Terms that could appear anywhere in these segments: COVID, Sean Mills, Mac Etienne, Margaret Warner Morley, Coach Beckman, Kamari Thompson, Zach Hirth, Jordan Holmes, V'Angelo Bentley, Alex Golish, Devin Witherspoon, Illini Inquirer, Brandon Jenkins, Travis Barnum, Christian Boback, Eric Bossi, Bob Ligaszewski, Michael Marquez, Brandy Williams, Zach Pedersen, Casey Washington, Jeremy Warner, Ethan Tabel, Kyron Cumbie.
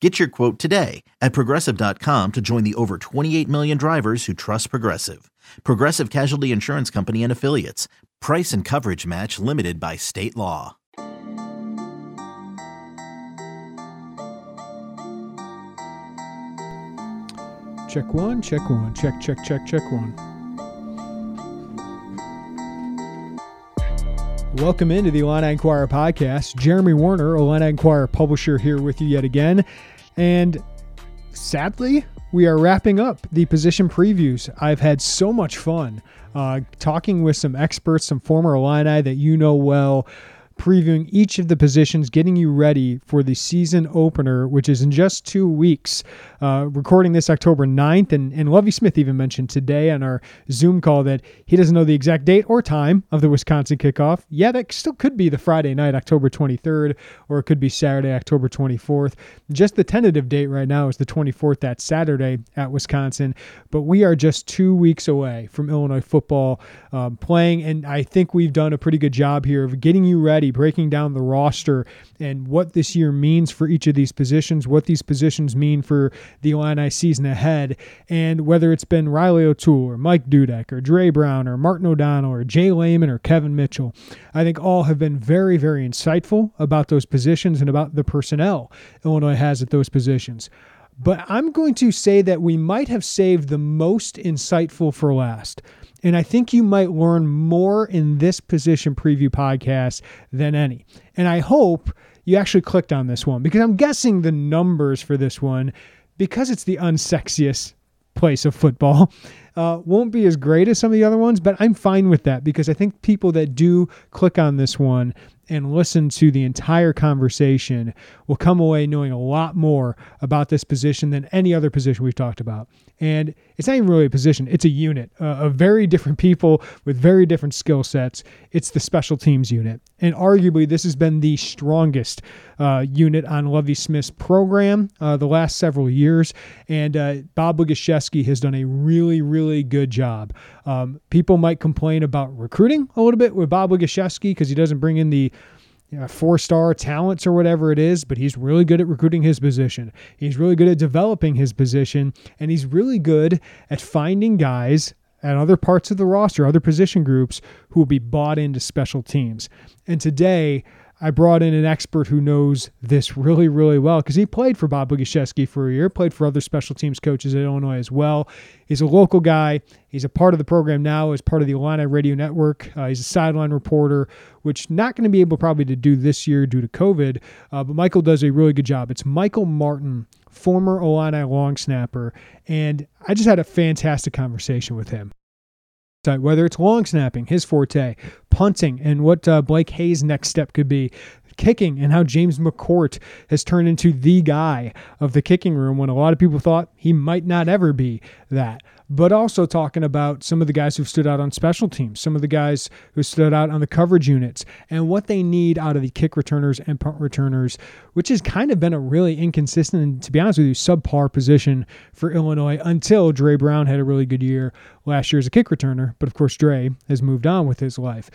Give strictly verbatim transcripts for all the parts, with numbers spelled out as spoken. Get your quote today at Progressive dot com to join the over twenty-eight million drivers who trust Progressive. Progressive Casualty Insurance Company and Affiliates. Price and coverage match limited by state law. Check one, check one, check, check, check, check one. Welcome into the Illini Inquirer podcast. Jeremy Warner, Illini Inquirer publisher, here with you yet again. And sadly, we are wrapping up the position previews. I've had so much fun uh, talking with some experts, some former Illini that you know well, previewing each of the positions, getting you ready for the season opener, which is in just two weeks. Uh, recording this October ninth, and, and Lovey Smith even mentioned today on our Zoom call that he doesn't know the exact date or time of the Wisconsin kickoff. Yeah, that still could be the Friday night, October twenty-third, or it could be Saturday, October twenty-fourth. Just the tentative date right now is the twenty-fourth, that Saturday at Wisconsin. But we are just two weeks away from Illinois football um, playing, and I think we've done a pretty good job here of getting you ready, breaking down the roster and what this year means for each of these positions, what these positions mean for the Illini season ahead, and whether it's been Riley O'Toole or Mike Dudek or Dre Brown or Martin O'Donnell or Jay Lehman or Kevin Mitchell. I think all have been very, very insightful about those positions and about the personnel Illinois has at those positions. But I'm going to say that we might have saved the most insightful for last. And I think you might learn more in this position preview podcast than any. And I hope you actually clicked on this one, because I'm guessing the numbers for this one, because it's the unsexiest place of football, uh, won't be as great as some of the other ones, but I'm fine with that, because I think people that do click on this one and listen to the entire conversation will come away knowing a lot more about this position than any other position we've talked about. And it's not even really a position. It's a unit uh, of very different people with very different skill sets. It's the special teams unit. And arguably, this has been the strongest uh, unit on Lovey Smith's program uh, the last several years. And uh, Bob Ligaszewski has done a really, really good job. Um, people might complain about recruiting a little bit with Bob Ligaszewski because he doesn't bring in the four-star talents or whatever it is, but he's really good at recruiting his position. He's really good at developing his position, and he's really good at finding guys at other parts of the roster, other position groups, who will be bought into special teams. And today, I brought in an expert who knows this really, really well, because he played for Bob Ligaszewski for a year, played for other special teams coaches at Illinois as well. He's a local guy. He's a part of the program now as part of the Illini Radio Network. Uh, he's a sideline reporter, which not going to be able probably to do this year due to COVID, uh, but Michael does a really good job. It's Michael Martin, former Illini long snapper, and I just had a fantastic conversation with him. Whether it's long snapping, his forte, punting, and what uh, Blake Hayes' next step could be, kicking, and how James McCourt has turned into the guy of the kicking room when a lot of people thought he might not ever be that. But also talking about some of the guys who've stood out on special teams, some of the guys who stood out on the coverage units, and what they need out of the kick returners and punt returners, which has kind of been a really inconsistent and, to be honest with you, subpar position for Illinois until Dre Brown had a really good year last year as a kick returner. But, of course, Dre has moved on with his life.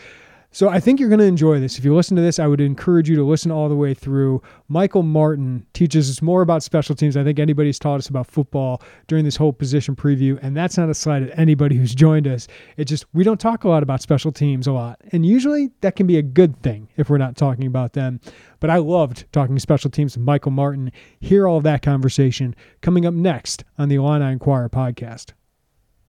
So I think you're going to enjoy this. If you listen to this, I would encourage you to listen all the way through. Michael Martin teaches us more about special teams I think anybody's taught us about football during this whole position preview, and that's not a slight at anybody who's joined us. It's just we don't talk a lot about special teams a lot, and usually that can be a good thing if we're not talking about them. But I loved talking special teams with Michael Martin. Hear all of that conversation coming up next on the Illini Inquirer podcast.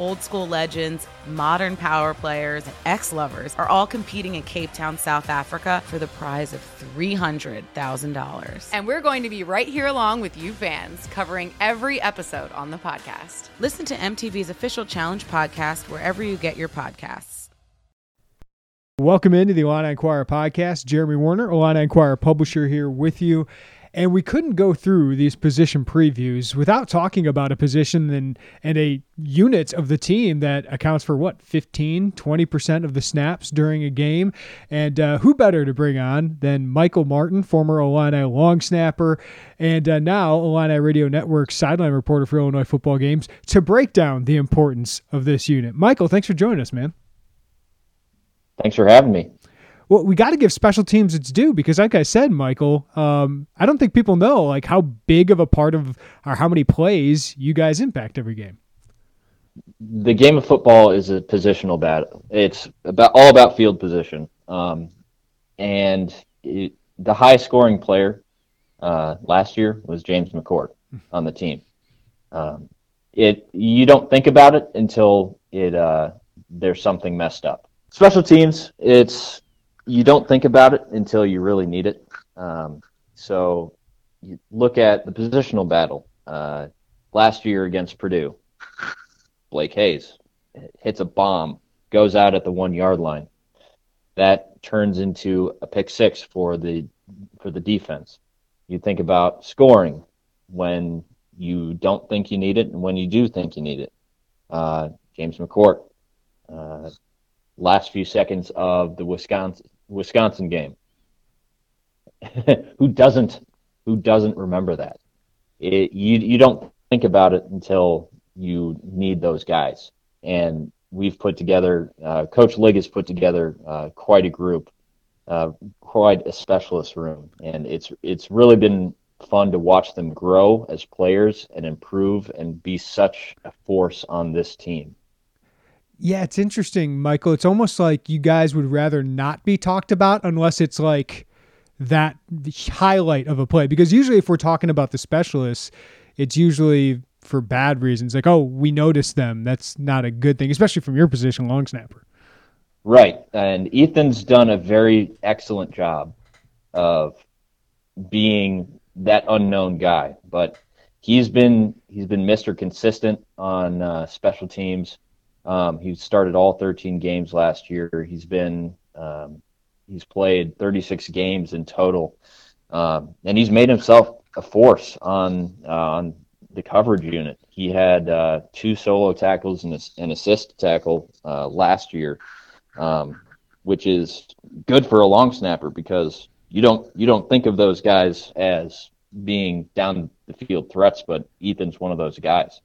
Old school legends, modern power players, and ex-lovers are all competing in Cape Town, South Africa for the prize of three hundred thousand dollars. And we're going to be right here along with you fans, covering every episode on the podcast. Listen to M T V's official Challenge podcast wherever you get your podcasts. Welcome into the Illini Inquirer podcast. Jeremy Warner, Illini Inquirer publisher, here with you. And we couldn't go through these position previews without talking about a position and, and a unit of the team that accounts for, what, fifteen, twenty percent of the snaps during a game. And uh, who better to bring on than Michael Martin, former Illini long snapper, and uh, now Illini Radio Network sideline reporter for Illinois football games, to break down the importance of this unit. Michael, thanks for joining us, man. Thanks for having me. Well, we got to give special teams its due because, like I said, Michael, um, I don't think people know like how big of a part of or how many plays you guys impact every game. The game of football is a positional battle. It's about all about field position, um, and it, the high-scoring player uh, last year was James McCourt on the team. Um, it you don't think about it until it uh, there's something messed up. Special teams, it's. You don't think about it until you really need it. Um, so you look at the positional battle. Uh, last year against Purdue, Blake Hayes hits a bomb, goes out at the one-yard line. That turns into a pick six for the for the defense. You think about scoring when you don't think you need it and when you do think you need it. Uh, James McCourt, uh, last few seconds of the Wisconsin, Wisconsin game. who doesn't who doesn't remember that? It, you you don't think about it until you need those guys. And we've put together, uh, Coach Lig has put together uh, quite a group, uh, quite a specialist room, and it's it's really been fun to watch them grow as players and improve and be such a force on this team. Yeah, it's interesting, Michael. It's almost like you guys would rather not be talked about unless it's like that highlight of a play. Because usually if we're talking about the specialists, it's usually for bad reasons. Like, oh, we noticed them. That's not a good thing, especially from your position, long snapper. Right. And Ethan's done a very excellent job of being that unknown guy. But he's been he's been Mister Consistent on uh, special teams. Um, he started all thirteen games last year. He's been um, he's played thirty-six games in total, um, and he's made himself a force on uh, on the coverage unit. He had uh, two solo tackles and an assist tackle uh, last year, um, which is good for a long snapper because you don't you don't think of those guys as being down the field threats, but Ethan's one of those guys.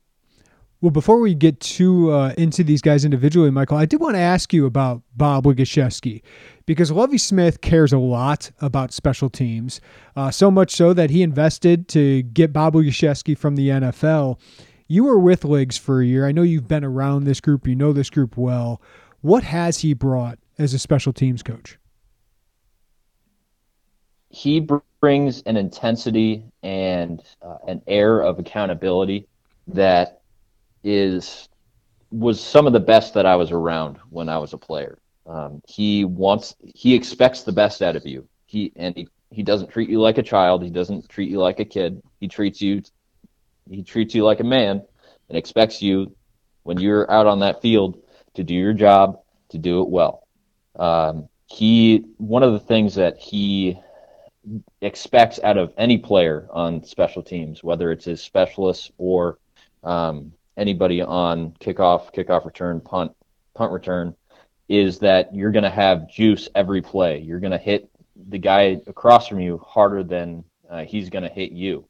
Well, before we get too uh, into these guys individually, Michael, I did want to ask you about Bob Ligaszewski, because Lovey Smith cares a lot about special teams, uh, so much so that he invested to get Bob Ligaszewski from the N F L. You were with Liggs for a year. I know you've been around this group. You know this group well. What has he brought as a special teams coach? He brings an intensity and uh, an air of accountability that is was some of the best that I was around when I was a player. Um, he wants, he expects the best out of you. He and he, he doesn't treat you like a child. He doesn't treat you like a kid. He treats you, he treats you like a man, and expects you when you're out on that field to do your job, to do it well. Um, he one of the things that he expects out of any player on special teams, whether it's his specialists or um, anybody on kickoff, kickoff return, punt, punt return, is that you're going to have juice every play. You're going to hit the guy across from you harder than uh, he's going to hit you.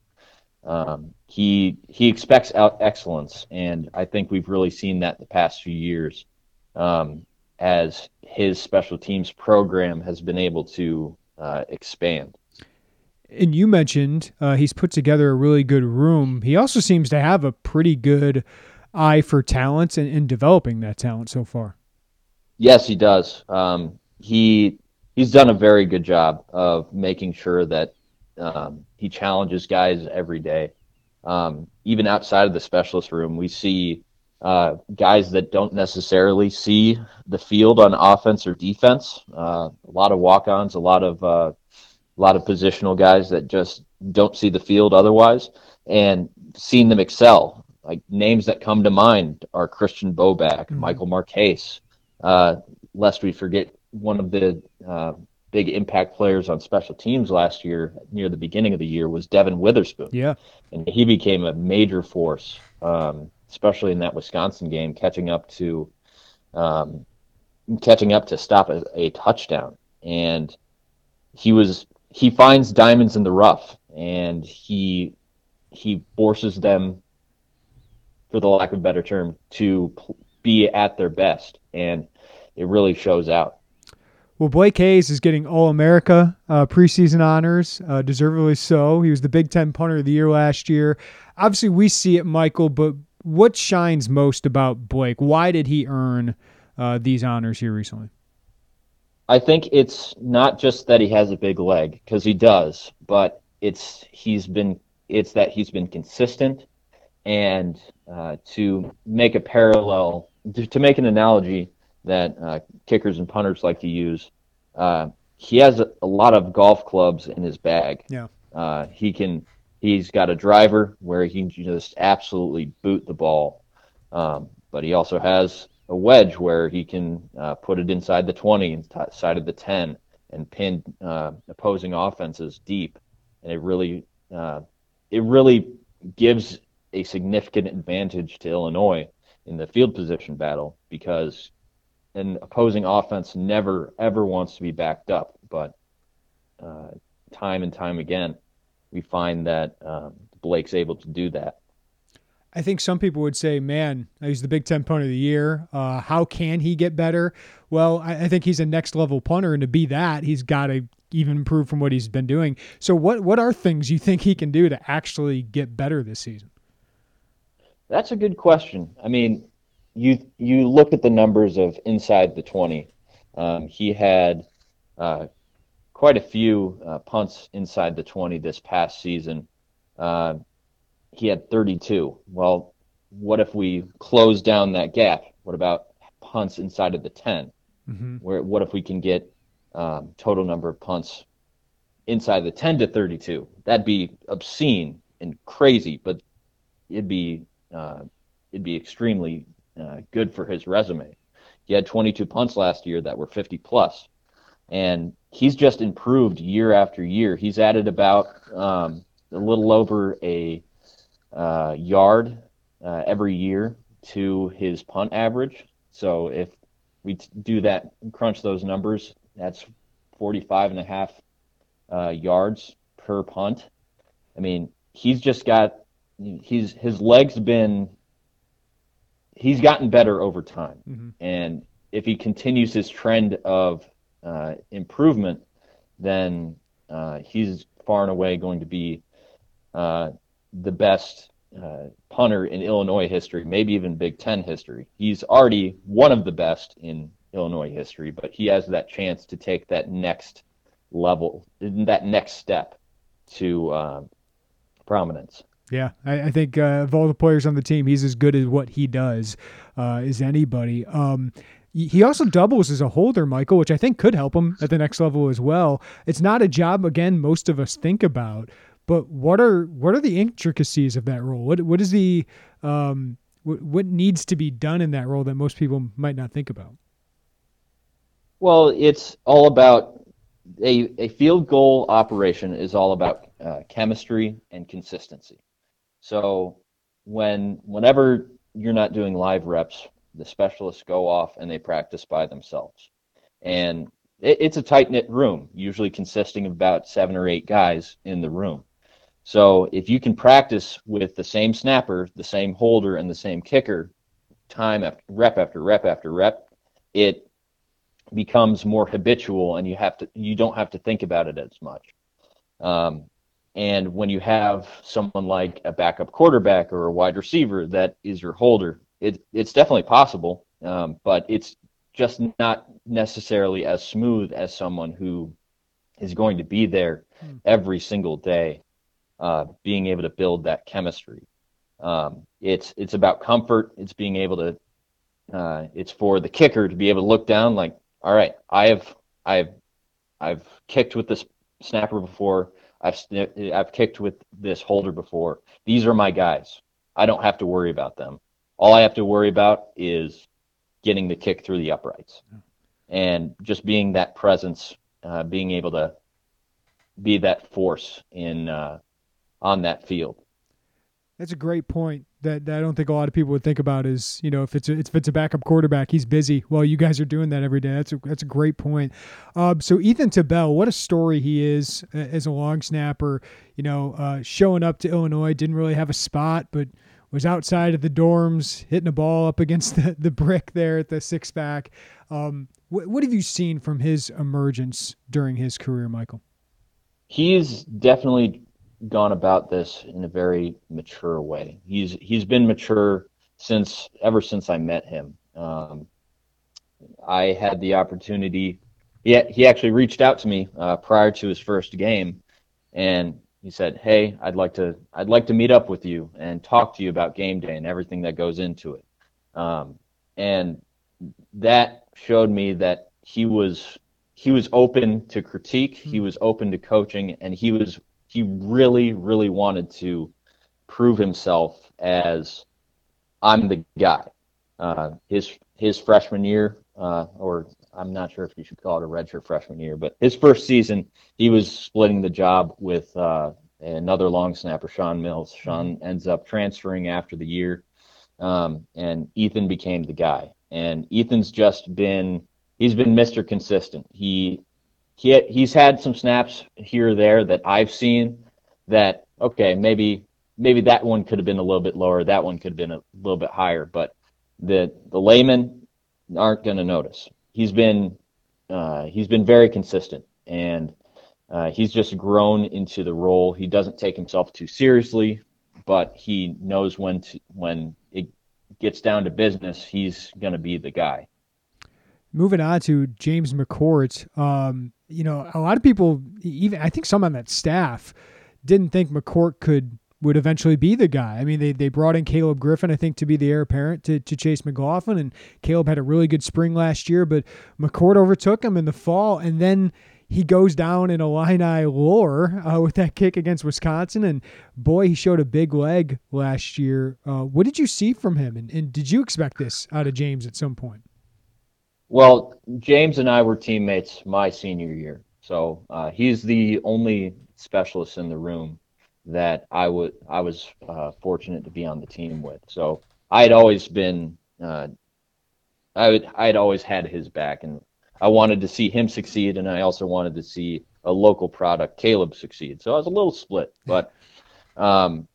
Um, he he expects out excellence, and I think we've really seen that the past few years um, as his special teams program has been able to uh, expand. And you mentioned uh, he's put together a really good room. He also seems to have a pretty good eye for talent and, and developing that talent so far. Yes, he does. Um, he he's done a very good job of making sure that um, he challenges guys every day. Um, even outside of the specialist room, we see uh, guys that don't necessarily see the field on offense or defense. Uh, a lot of walk-ons, a lot of uh, A lot of positional guys that just don't see the field otherwise, and seeing them excel. Like names that come to mind are Christian Boback, mm-hmm. Michael Marquez, uh, lest we forget one of the uh, big impact players on special teams last year, near the beginning of the year, was Devin Witherspoon. Yeah. And he became a major force, um, especially in that Wisconsin game, catching up to um, catching up to stop a, a touchdown. And he was he finds diamonds in the rough, and he he forces them, for the lack of a better term, to be at their best, and it really shows out. Well, Blake Hayes is getting All-America uh, preseason honors, uh, deservedly so. He was the Big Ten Punter of the Year last year. Obviously, we see it, Michael, but what shines most about Blake? Why did he earn uh, these honors here recently? I think it's not just that he has a big leg, because he does, but it's he's been it's that he's been consistent. And uh, to make a parallel, to, to make an analogy that uh, kickers and punters like to use, uh, he has a, a lot of golf clubs in his bag. Yeah, uh, he can. He's got a driver where he can just absolutely boot the ball, um, but he also has a wedge where he can uh, put it inside the twenty, inside of the ten, and pin uh, opposing offenses deep. And it really, uh, it really gives a significant advantage to Illinois in the field position battle, because an opposing offense never, ever wants to be backed up. But uh, time and time again, we find that um, Blake's able to do that. I think some people would say, man, he's the Big Ten Punter of the Year. Uh, how can he get better? Well, I, I think he's a next-level punter, and to be that, he's got to even improve from what he's been doing. So what, what are things you think he can do to actually get better this season? That's a good question. I mean, you you look at the numbers of inside the twenty. Um, he had uh, quite a few uh, punts inside the twenty this past season. Uh, he had thirty-two. Well, what if we close down that gap? What about punts inside of the ten? Mm-hmm. Where what if we can get um, total number of punts inside the ten to thirty-two? That'd be obscene and crazy, but it'd be Uh, it'd be extremely uh, good for his resume. He had twenty-two punts last year that were fifty plus, and he's just improved year after year. He's added about um, a little over a uh, yard uh, every year to his punt average. So if we t- do that, crunch those numbers, that's forty-five and a half uh, yards per punt. I mean, he's just got He's his leg's been. He's gotten better over time, mm-hmm. and if he continues his trend of uh, improvement, then uh, he's far and away going to be uh, the best uh, punter in Illinois history, maybe even Big Ten history. He's already one of the best in Illinois history, but he has that chance to take that next level, that next step to uh, prominence. Yeah, I, I think uh, of all the players on the team, he's as good at what he does uh, as anybody. Um, he also doubles as a holder, Michael, which I think could help him at the next level as well. It's not a job, again, most of us think about, but what are what are the intricacies of that role? What what is the um, what, what needs to be done in that role that most people might not think about? Well, it's all about a a field goal operation is all about uh, chemistry and consistency. So when whenever you're not doing live reps, the specialists go off and they practice by themselves. And it, it's a tight-knit room, usually consisting of about seven or eight guys in the room. So if you can practice with the same snapper, the same holder, and the same kicker, time after rep after rep after rep, it becomes more habitual, and you have to you don't have to think about it as much. Um, And when you have someone like a backup quarterback or a wide receiver that is your holder, it, it's definitely possible, um, but it's just not necessarily as smooth as someone who is going to be there every single day, uh, being able to build that chemistry. Um, it's it's about comfort. It's being able to. Uh, it's for the kicker to be able to look down, like, all right, I have I've I've kicked with this snapper before. I've I've kicked with this holder before. These are my guys. I don't have to worry about them. All I have to worry about is getting the kick through the uprights. and just being that presence, uh, being able to be that force in uh, on that field. That's a great point that, that I don't think a lot of people would think about is, you know, if it's a, if it's a backup quarterback, he's busy. Well, you guys are doing that every day. That's a, that's a great point. Uh, so Ethan Tabel, what a story he is as a long snapper, you know, uh, showing up to Illinois, didn't really have a spot, but was outside of the dorms, hitting a ball up against the, the brick there at the six back. Um, wh- what have you seen from his emergence during his career, Michael? He's definitely gone about this in a very mature way. He's he's been mature since ever since I met him. Um, I had the opportunity. He he actually reached out to me uh, prior to his first game, and he said, "Hey, I'd like to I'd like to meet up with you and talk to you about game day and everything that goes into it." Um, and that showed me that he was he was open to critique. He was open to coaching, and he was. He really, really wanted to prove himself as I'm the guy. Uh, his his freshman year, uh, or I'm not sure if you should call it a redshirt freshman year, but his first season, he was splitting the job with uh, another long snapper, Sean Mills. Sean ends up transferring after the year, um, and Ethan became the guy. And Ethan's just been he's been Mister Consistent. He. He had, he's had some snaps here or there that I've seen that, okay, maybe maybe that one could have been a little bit lower, that one could have been a little bit higher, but the the laymen aren't going to notice. He's been uh, he's been very consistent, and uh, he's just grown into the role. He doesn't take himself too seriously, but he knows when to, when it gets down to business, he's going to be the guy. Moving on to James McCourt, um, you know, a lot of people, even I think some on that staff, didn't think McCourt could would eventually be the guy. I mean, they they brought in Caleb Griffin, I think, to be the heir apparent to, to Chase McLaughlin, and Caleb had a really good spring last year, but McCourt overtook him in the fall, and then he goes down in Illini lore uh, with that kick against Wisconsin, and boy, he showed a big leg last year. Uh, what did you see from him, and, and did you expect this out of James at some point? Well, James and I were teammates my senior year, so uh, he's the only specialist in the room that I, w- I was uh, fortunate to be on the team with. So I had always been, uh, I would, I had always had his back, and I wanted to see him succeed, and I also wanted to see a local product, Caleb, succeed. So I was a little split, but um,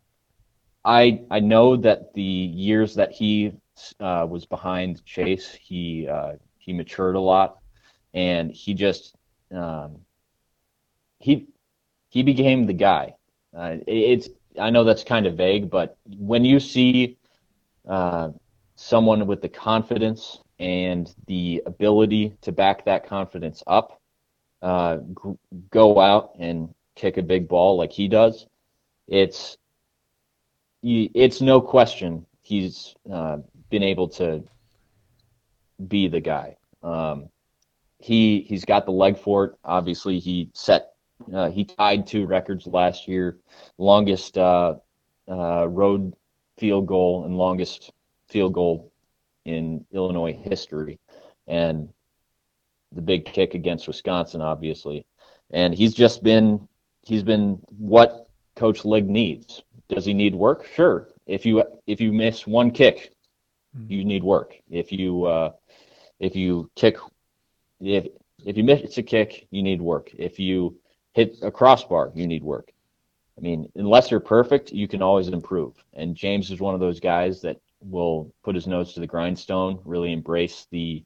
I I know that the years that he uh, was behind Chase, he uh, He matured a lot, and he just um, he he became the guy. Uh, it, it's I know that's kind of vague, but when you see uh, someone with the confidence and the ability to back that confidence up, uh, g- go out and kick a big ball like he does, it's it's no question he's uh, been able to be the guy. Um, he he's got the leg for it. Obviously, he set uh, he tied two records last year: longest uh, uh, road field goal and longest field goal in Illinois history, and the big kick against Wisconsin, obviously. And he's just been he's been what Coach Lig needs. Does he need work? Sure. If you if you miss one kick, you need work. If you uh, If you kick, if if you miss a kick, you need work. If you hit a crossbar, you need work. I mean, unless you're perfect, you can always improve. And James is one of those guys that will put his nose to the grindstone, really embrace the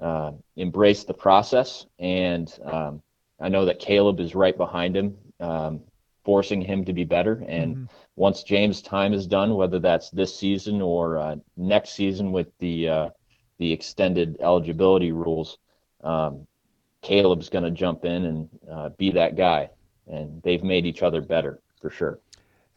uh, embrace the process. And um, I know that Caleb is right behind him, um, forcing him to be better. And mm-hmm. once James' time is done, whether that's this season or uh, next season with the uh, the extended eligibility rules, um, Caleb's going to jump in and uh, be that guy, and they've made each other better for sure.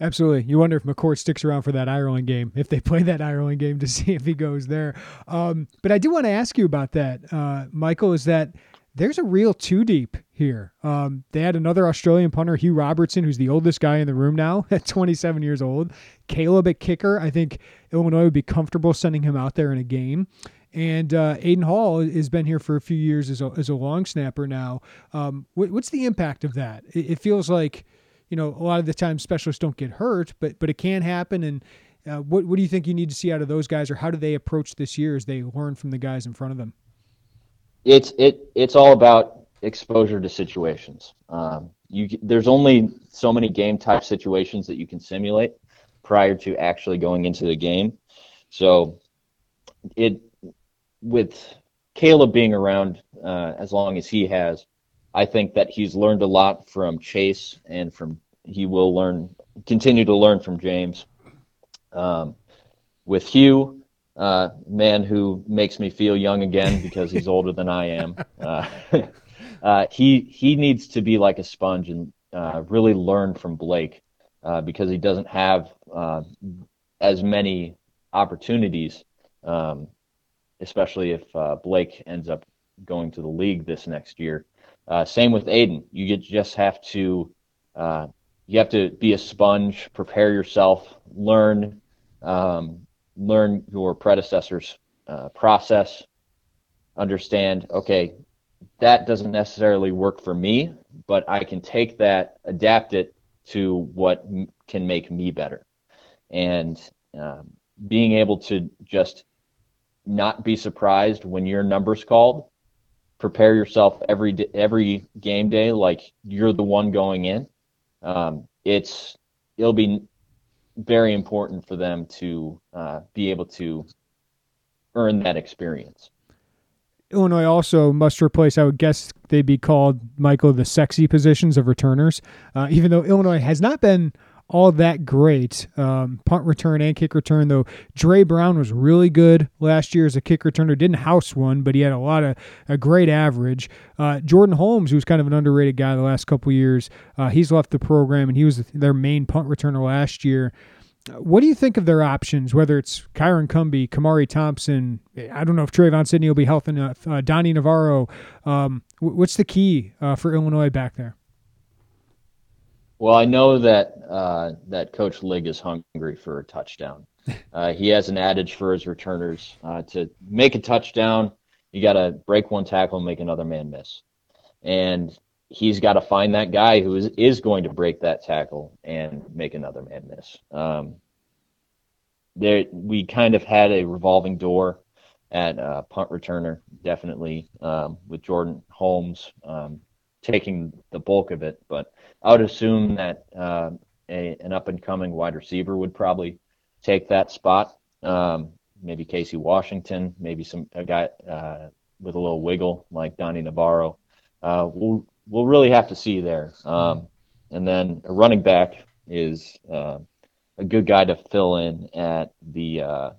Absolutely. You wonder if McCourt sticks around for that Ireland game, if they play that Ireland game, to see if he goes there. Um, but I do want to ask you about that, uh, Michael, is that there's a real two deep here. Um, they had another Australian punter, Hugh Robertson, who's the oldest guy in the room now at twenty-seven years old. Caleb at kicker. I think Illinois would be comfortable sending him out there in a game. And uh, Aiden Hall has been here for a few years as a, as a long snapper now. Um, what, what's the impact of that? It, it feels like, you know, a lot of the time specialists don't get hurt, but but it can happen. And uh, what what do you think you need to see out of those guys, or how do they approach this year as they learn from the guys in front of them? It's it it's all about exposure to situations. Um, you there's only so many game type situations that you can simulate prior to actually going into the game. So it. With Caleb being around uh, as long as he has, I think that he's learned a lot from Chase, and from he will learn, continue to learn from James. Um, with Hugh, uh, man who makes me feel young again because he's older than I am. Uh, uh, he he needs to be like a sponge and uh, really learn from Blake uh, because he doesn't have uh, as many opportunities. Um, especially if uh, Blake ends up going to the league this next year. Uh, same with Aiden. You get, just have to uh, you have to be a sponge, prepare yourself, learn um, learn your predecessor's uh, process, understand, okay, that doesn't necessarily work for me, but I can take that, adapt it to what m- can make me better. And um, being able to just not be surprised when your number's called. Prepare yourself every day, every game day like you're the one going in. Um, it's it'll be very important for them to uh, be able to earn that experience. Illinois also must replace, I would guess they'd be called, Michael, the sexy positions of returners. Uh, even though Illinois has not been all that great, um, punt return and kick return, though Dre Brown was really good last year as a kick returner. Didn't house one, but he had a lot of a great average. Uh, Jordan Holmes, who's kind of an underrated guy the last couple of years, uh, he's left the program, and he was their main punt returner last year. What do you think of their options, whether it's Kyron Cumbie, Kamari Thompson? I don't know if Trayvon Sidney will be healthy enough. Uh, Donnie Navarro. Um, what's the key uh, for Illinois back there? Well, I know that uh, that Coach Lig is hungry for a touchdown. Uh, he has an adage for his returners. Uh, to make a touchdown, you got to break one tackle and make another man miss. And he's got to find that guy who is, is going to break that tackle and make another man miss. Um, there, we kind of had a revolving door at uh, punt returner, definitely, um, with Jordan Holmes um, taking the bulk of it, but I would assume that uh, a, an up-and-coming wide receiver would probably take that spot. Um, maybe Casey Washington, maybe some a guy uh, with a little wiggle like Donnie Navarro. Uh, we'll we'll really have to see there. Um, and then a running back is uh, a good guy to fill in at the uh,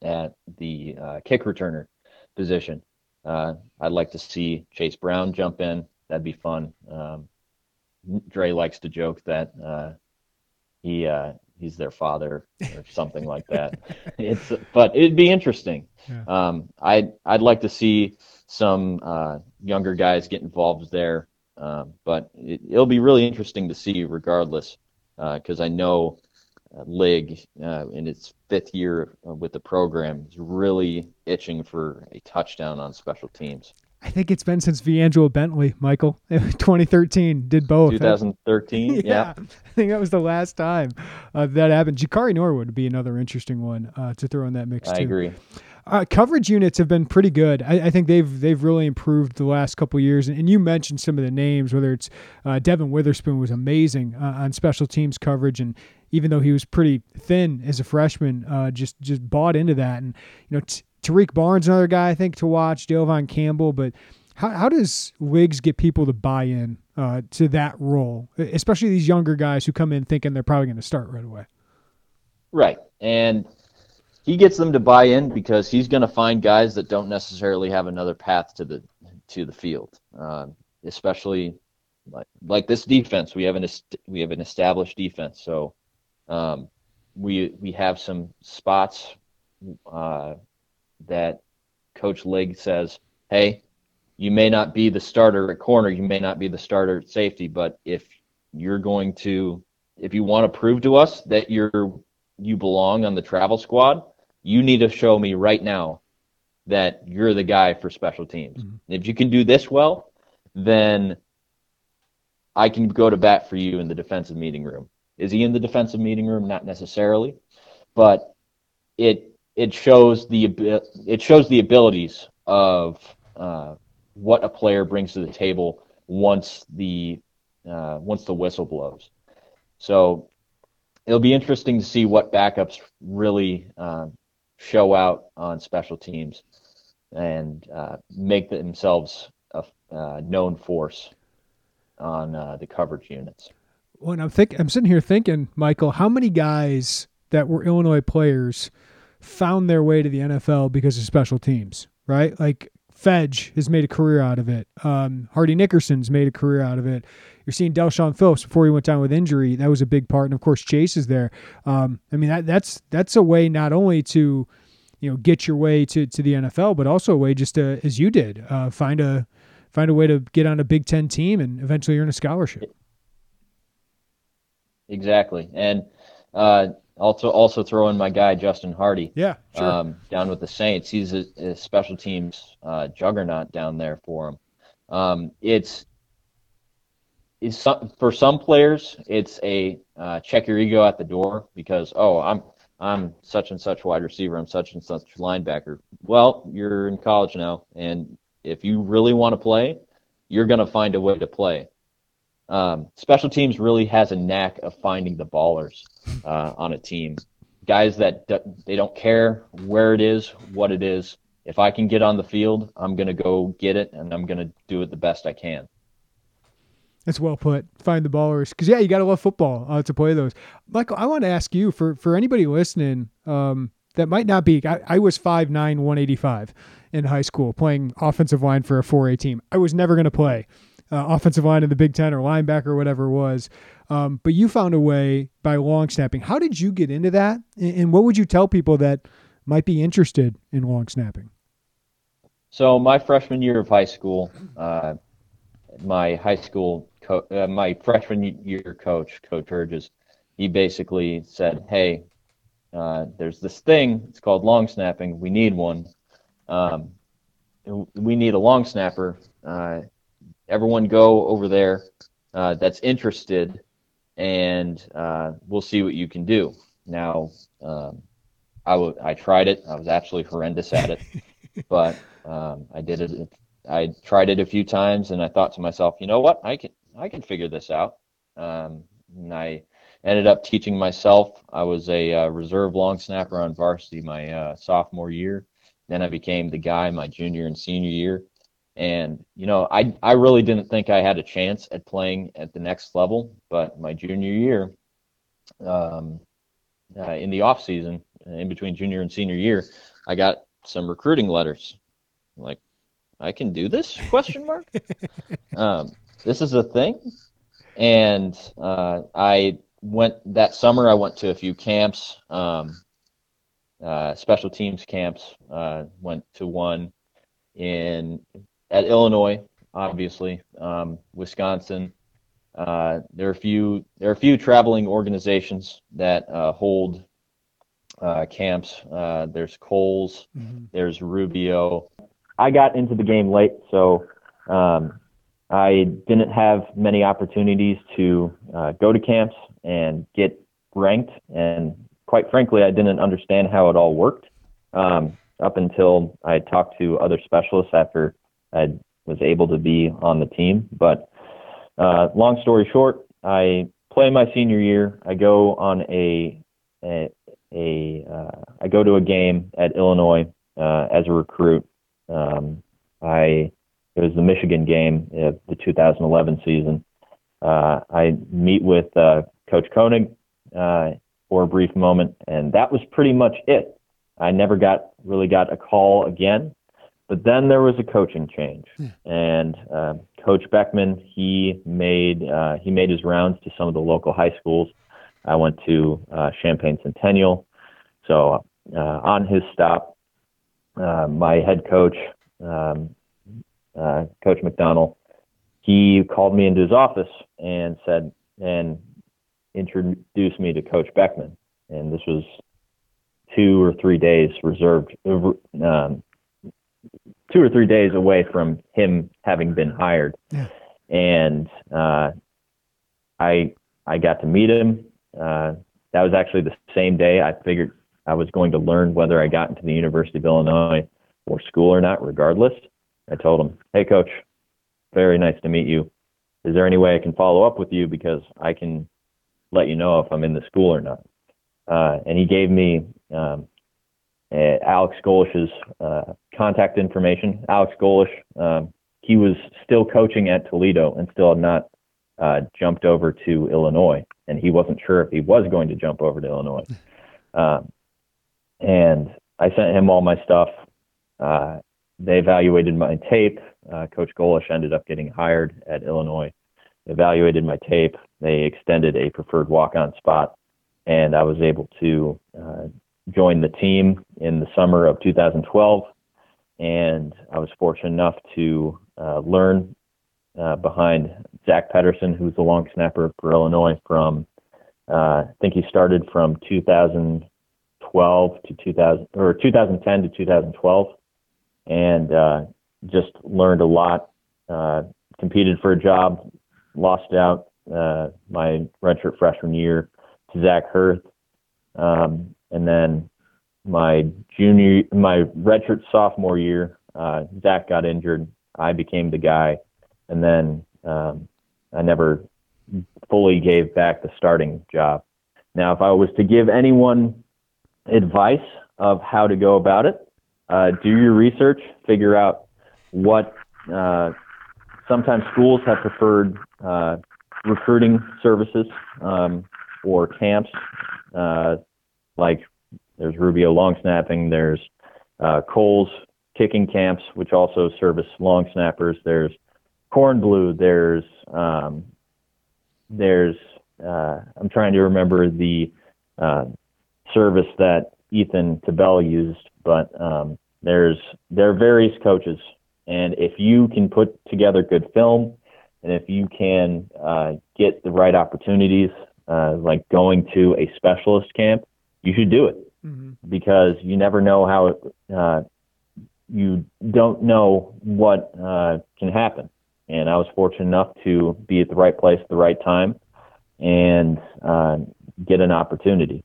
at the uh, kick returner position. Uh, I'd like to see Chase Brown jump in. That'd be fun. Um, Dre likes to joke that uh, he uh, he's their father or something like that. It's but it'd be interesting. Yeah. Um, I'd I'd like to see some uh, younger guys get involved there. Um, but it, it'll be really interesting to see, regardless, because uh, I know uh, Lig uh, in its fifth year with the program is really itching for a touchdown on special teams. I think it's been since V'Angelo Bentley, Michael, twenty thirteen, did both. twenty thirteen, yeah. yeah. I think that was the last time uh, that happened. Jakari Norwood would be another interesting one uh, to throw in that mix, too. I agree. Uh, coverage units have been pretty good. I, I think they've they've really improved the last couple of years. And, and you mentioned some of the names, whether it's uh, Devin Witherspoon was amazing uh, on special teams coverage, and even though he was pretty thin as a freshman, uh, just just bought into that. And you know. T- Tariq Barnes, another guy I think to watch, Daylen Campbell, but how how does Liggs get people to buy in uh, to that role, especially these younger guys who come in thinking they're probably going to start right away? Right, and he gets them to buy in because he's going to find guys that don't necessarily have another path to the to the field, um, especially like, like this defense. We have an we have an established defense, so um, we we have some spots. Uh, that Coach Lig says, hey, you may not be the starter at corner, you may not be the starter at safety, but if you're going to, if you want to prove to us that you're, you belong on the travel squad, you need to show me right now that you're the guy for special teams. Mm-hmm. If you can do this well, then I can go to bat for you in the defensive meeting room. Is he in the defensive meeting room? Not necessarily, but it it shows the it shows the abilities of uh, what a player brings to the table once the uh, once the whistle blows. So it'll be interesting to see what backups really uh, show out on special teams and uh, make themselves a uh, known force on uh, the coverage units. When I'm think I'm sitting here thinking, Michael, how many guys that were Illinois players found their way to the N F L because of special teams, right? Like Fedge has made a career out of it. Um, Hardy Nickerson's made a career out of it. You're seeing Delshon Phillips before he went down with injury. That was a big part. And of course, Chase is there. Um, I mean, that, that's, that's a way not only to, you know, get your way to, to the N F L, but also a way just to, as you did, uh, find a, find a way to get on a Big Ten team and eventually earn a scholarship. Exactly. And, uh, Also, also throw in my guy Justin Hardy. Yeah, sure. Um, down with the Saints, he's a, a special teams uh, juggernaut down there for him. Um, it's is some, for some players, it's a uh, check your ego at the door because oh, I'm I'm such and such wide receiver, I'm such and such linebacker. Well, you're in college now, and if you really want to play, you're gonna find a way to play. Um, special teams really has a knack of finding the ballers uh, on a team. Guys that d- they don't care where it is, what it is. If I can get on the field, I'm going to go get it, and I'm going to do it the best I can. That's well put. Find the ballers. Because, yeah, you got to love football uh, to play those. Michael, I want to ask you, for, for anybody listening um, that might not be, I, I was five nine, one eighty-five in high school playing offensive line for a four A team. I was never going to play Uh, offensive line in the Big Ten or linebacker or whatever it was. Um, but you found a way by long snapping. How did you get into that? And what would you tell people that might be interested in long snapping? So my freshman year of high school, uh, my high school, co- uh, my freshman year coach, Coach Urges, he basically said, hey, uh, there's this thing, it's called long snapping. We need one. Um, we need a long snapper. Uh, Everyone go over there uh, that's interested, and uh, we'll see what you can do. Now, um, I, w- I tried it. I was absolutely horrendous at it, but um, I did it. I tried it a few times, and I thought to myself, you know what? I can I can figure this out. Um, and I ended up teaching myself. I was a uh, reserve long snapper on varsity my uh, sophomore year. Then I became the guy my junior and senior year. And, you know, I, I really didn't think I had a chance at playing at the next level, but my junior year, um, uh, in the off season, in between junior and senior year, I got some recruiting letters. I'm like, I can do this? Question mark. um, this is a thing. And uh, I went that summer. I went to a few camps, um, uh, special teams camps. Uh, went to one in. At Illinois, obviously, um, Wisconsin, uh, there are a few there are a few traveling organizations that uh, hold uh, camps. Uh, there's Coles, mm-hmm. There's Rubio. I got into the game late, so um, I didn't have many opportunities to uh, go to camps and get ranked. And quite frankly, I didn't understand how it all worked um, up until I talked to other specialists after I was able to be on the team, but uh, long story short, I play my senior year. I go on a, a, a uh, I go to a game at Illinois uh, as a recruit. Um, I it was the Michigan game of the two thousand eleven season. Uh, I meet with uh, Coach Koenig uh, for a brief moment, and that was pretty much it. I never got really got a call again. But then there was a coaching change, yeah. and uh, Coach Beckman he made uh, he made his rounds to some of the local high schools. I went to uh, Champaign Centennial, so uh, on his stop, uh, my head coach, um, uh, Coach McDonnell, he called me into his office and said and introduced me to Coach Beckman, and this was two or three days reserved, um, two or three days away from him having been hired. Yeah. And uh, I I got to meet him. Uh, that was actually the same day I figured I was going to learn whether I got into the University of Illinois or school or not, regardless. I told him, hey, Coach, very nice to meet you. Is there any way I can follow up with you? Because I can let you know if I'm in the school or not. Uh, and he gave me um, uh, Alex Golish's uh, contact information. Alex Golish, um, he was still coaching at Toledo and still had not uh, jumped over to Illinois. And he wasn't sure if he was going to jump over to Illinois. Um, and I sent him all my stuff. Uh, they evaluated my tape. Uh, Coach Golish ended up getting hired at Illinois. They evaluated my tape. They extended a preferred walk-on spot, and I was able to uh, join the team in the summer of two thousand twelve. And I was fortunate enough to uh, learn uh, behind Zach Pedersen, who's the long snapper for Illinois from, uh, I think he started from two thousand twelve to two thousand, or two thousand ten to two thousand twelve. And uh, just learned a lot, uh, competed for a job, lost out uh, my redshirt freshman year to Zach Hirth. Um, and then my junior, my redshirt sophomore year, uh, Zach got injured. I became the guy. And then um, I never fully gave back the starting job. Now, if I was to give anyone advice of how to go about it, Uh, do your research, figure out what uh, sometimes schools have preferred uh, recruiting services um, or camps. Uh, like there's Rubio long snapping, there's uh, Coles kicking camps, which also service long snappers. There's Corn Blue. There's um, there's uh, I'm trying to remember the uh, service that Ethan Tabel used, but um, there's there are various coaches, and if you can put together good film, and if you can uh, get the right opportunities, uh, like going to a specialist camp, you should do it mm-hmm. because you never know how it, uh, you don't know what uh, can happen. And I was fortunate enough to be at the right place at the right time and uh, get an opportunity.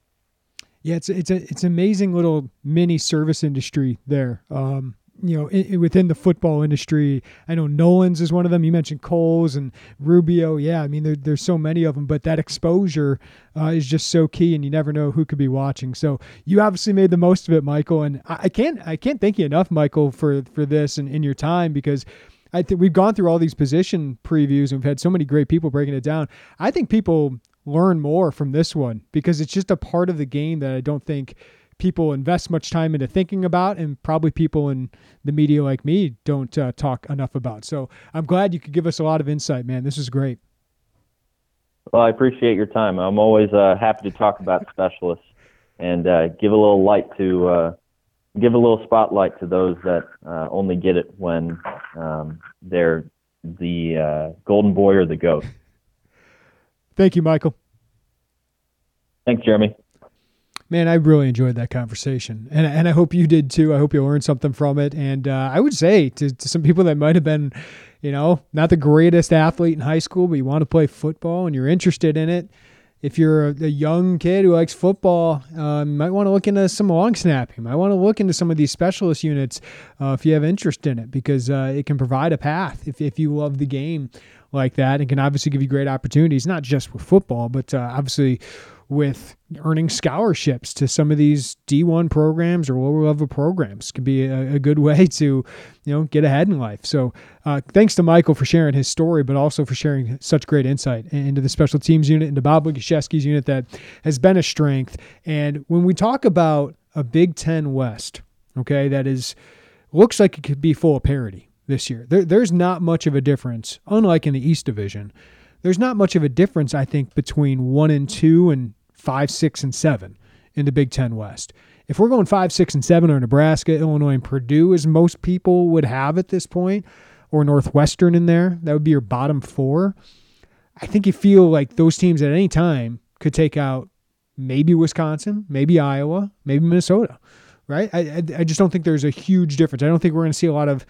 Yeah, it's it's a it's amazing little mini service industry there. Um, you know, it, it, within the football industry, I know Nolan's is one of them. You mentioned Coles and Rubio. Yeah, I mean, there, there's so many of them, but that exposure uh, is just so key, and you never know who could be watching. So you obviously made the most of it, Michael. And I, I can't I can't thank you enough, Michael, for for this and in your time, because I think we've gone through all these position previews and we've had so many great people breaking it down. I think people learn more from this one because it's just a part of the game that I don't think people invest much time into thinking about, and probably people in the media like me don't uh, talk enough about. So I'm glad you could give us a lot of insight, man. This is great. Well, I appreciate your time. I'm always uh, happy to talk about specialists and uh, give a little light to uh, give a little spotlight to those that uh, only get it when um, they're the uh, golden boy or the goat. Thank you, Michael. Thanks, Jeremy. Man, I really enjoyed that conversation, and and I hope you did too. I hope you learned something from it. And uh, I would say to, to some people that might have been, you know, not the greatest athlete in high school, but you want to play football and you're interested in it. If you're a, a young kid who likes football, um, you might want to look into some long snapping. You might want to look into some of these specialist units uh, if you have interest in it, because uh, it can provide a path if if you love the game like that, and can obviously give you great opportunities, not just with football, but uh, obviously with earning scholarships to some of these D one programs or lower level programs can be a, a good way to, you know, get ahead in life. So uh, thanks to Michael for sharing his story, but also for sharing such great insight into the special teams unit, into Bob Ligaszewski's unit that has been a strength. And when we talk about a Big Ten West, okay, that is looks like it could be full of parity this year. There, there's not much of a difference, unlike in the East Division. There's not much of a difference, I think, between one and two and five, six, and seven in the Big Ten West. If we're going five, six, and seven, or Nebraska, Illinois, and Purdue, as most people would have at this point, or Northwestern in there, that would be your bottom four. I think you feel like those teams at any time could take out maybe Wisconsin, maybe Iowa, maybe Minnesota, right? I, I, I just don't think there's a huge difference. I don't think we're going to see a lot of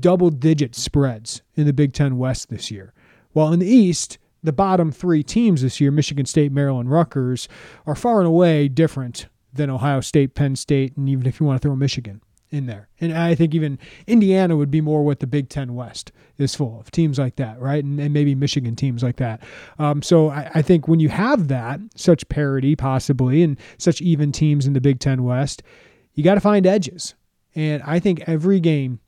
double-digit spreads in the Big Ten West this year. While in the East, the bottom three teams this year, Michigan State, Maryland, Rutgers, are far and away different than Ohio State, Penn State, and even if you want to throw Michigan in there. And I think even Indiana would be more what the Big Ten West is full of, teams like that, right? And, and maybe Michigan teams like that. Um, so I, I think when you have that, such parity possibly, and such even teams in the Big Ten West, you got to find edges. And I think every game,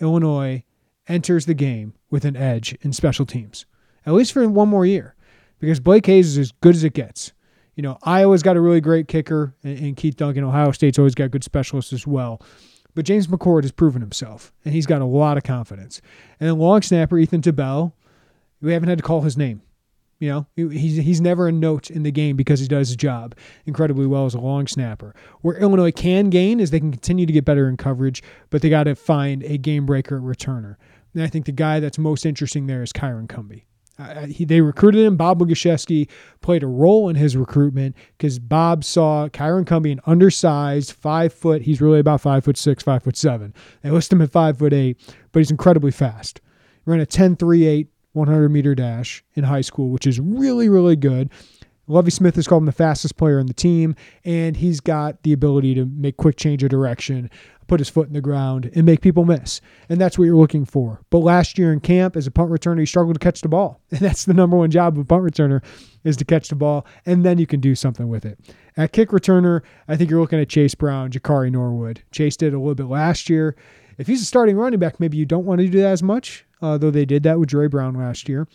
Illinois enters the game with an edge in special teams, at least for one more year, because Blake Hayes is as good as it gets. You know, Iowa's got a really great kicker, and, and Keith Duncan. Ohio State's always got good specialists as well. But James McCourt has proven himself, and he's got a lot of confidence. And then long snapper Ethan Tabel, we haven't had to call his name. You know, he's he's never a note in the game because he does his job incredibly well as a long snapper. Where Illinois can gain is they can continue to get better in coverage, but they got to find a game breaker returner. And I think the guy that's most interesting there is Kyron Cumbie. Uh, he, they recruited him. Bob Ligaszewski played a role in his recruitment because Bob saw Kyron Cumbie, an undersized five foot. He's really about five foot six, five foot seven. They list him at five foot eight, but he's incredibly fast. He ran a ten three eight one hundred meter dash in high school, which is really, really good. Lovey Smith has called him the fastest player on the team, and he's got the ability to make quick change of direction, put his foot in the ground, and make people miss. And that's what you're looking for. But last year in camp, as a punt returner, he struggled to catch the ball. And that's the number one job of a punt returner, is to catch the ball, and then you can do something with it. At kick returner, I think you're looking at Chase Brown, Jakari Norwood. Chase did a little bit last year. If he's a starting running back, maybe you don't want to do that as much, uh, though they did that with Dre Brown last year.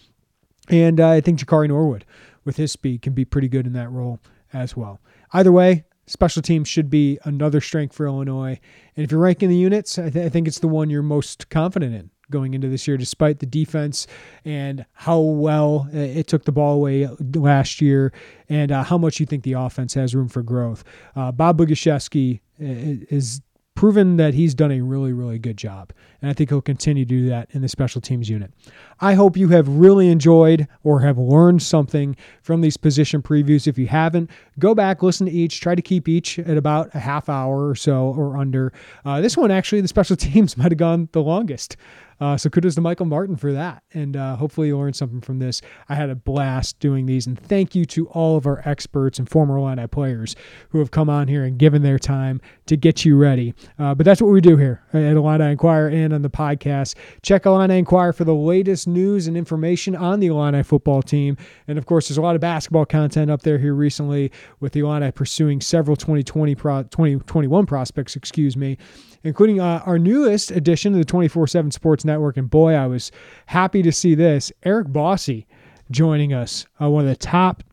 And uh, I think Jakari Norwood, with his speed, can be pretty good in that role as well. Either way, special teams should be another strength for Illinois. And if you're ranking the units, I, th- I think it's the one you're most confident in going into this year, despite the defense and how well it took the ball away last year and uh, how much you think the offense has room for growth. Uh, Bob Ligaszewski is proven that he's done a really, really good job. And I think he'll continue to do that in the special teams unit. I hope you have really enjoyed or have learned something from these position previews. If you haven't, go back, listen to each, try to keep each at about a half hour or so or under. Uh, this one, actually, the special teams might have gone the longest. Uh, so kudos to Michael Martin for that. And uh, hopefully you learned something from this. I had a blast doing these. And thank you to all of our experts and former Illini players who have come on here and given their time to get you ready. Uh, but that's what we do here at Illini Inquirer and on the podcast. Check Illini Inquirer for the latest news and information on the Illini football team. And, of course, there's a lot of basketball content up there here recently with the Illini pursuing several twenty twenty pro- twenty twenty-one prospects, excuse me, including uh, our newest addition to the twenty-four seven Sports Network. And boy, I was happy to see this. Eric Bossi joining us, uh, one of the top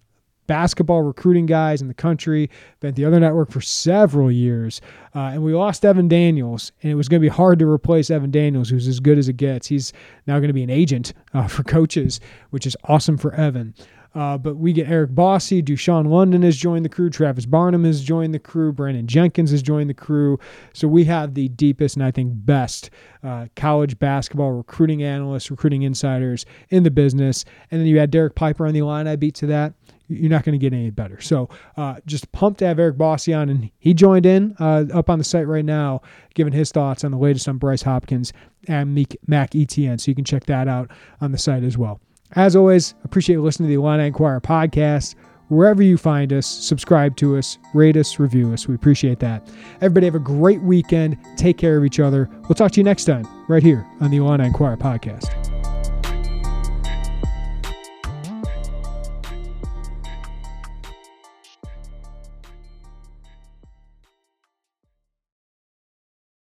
basketball recruiting guys in the country, been at the other network for several years. Uh, and we lost Evan Daniels, and it was going to be hard to replace Evan Daniels, who's as good as it gets. He's now going to be an agent uh, for coaches, which is awesome for Evan. Uh, but we get Eric Bossi, Deshaun London has joined the crew, Travis Barnum has joined the crew, Brandon Jenkins has joined the crew. So we have the deepest and I think best uh, college basketball recruiting analysts, recruiting insiders in the business. And then you had Derek Piper on the Illini beat to that. You're not going to get any better. So uh, just pumped to have Eric Bossi on, and he joined in uh, up on the site right now, giving his thoughts on the latest on Bryce Hopkins and Mac Etienne. So you can check that out on the site as well. As always, appreciate listening to the Illini Inquirer podcast. Wherever you find us, subscribe to us, rate us, review us. We appreciate that. Everybody have a great weekend. Take care of each other. We'll talk to you next time right here on the Illini Inquirer podcast.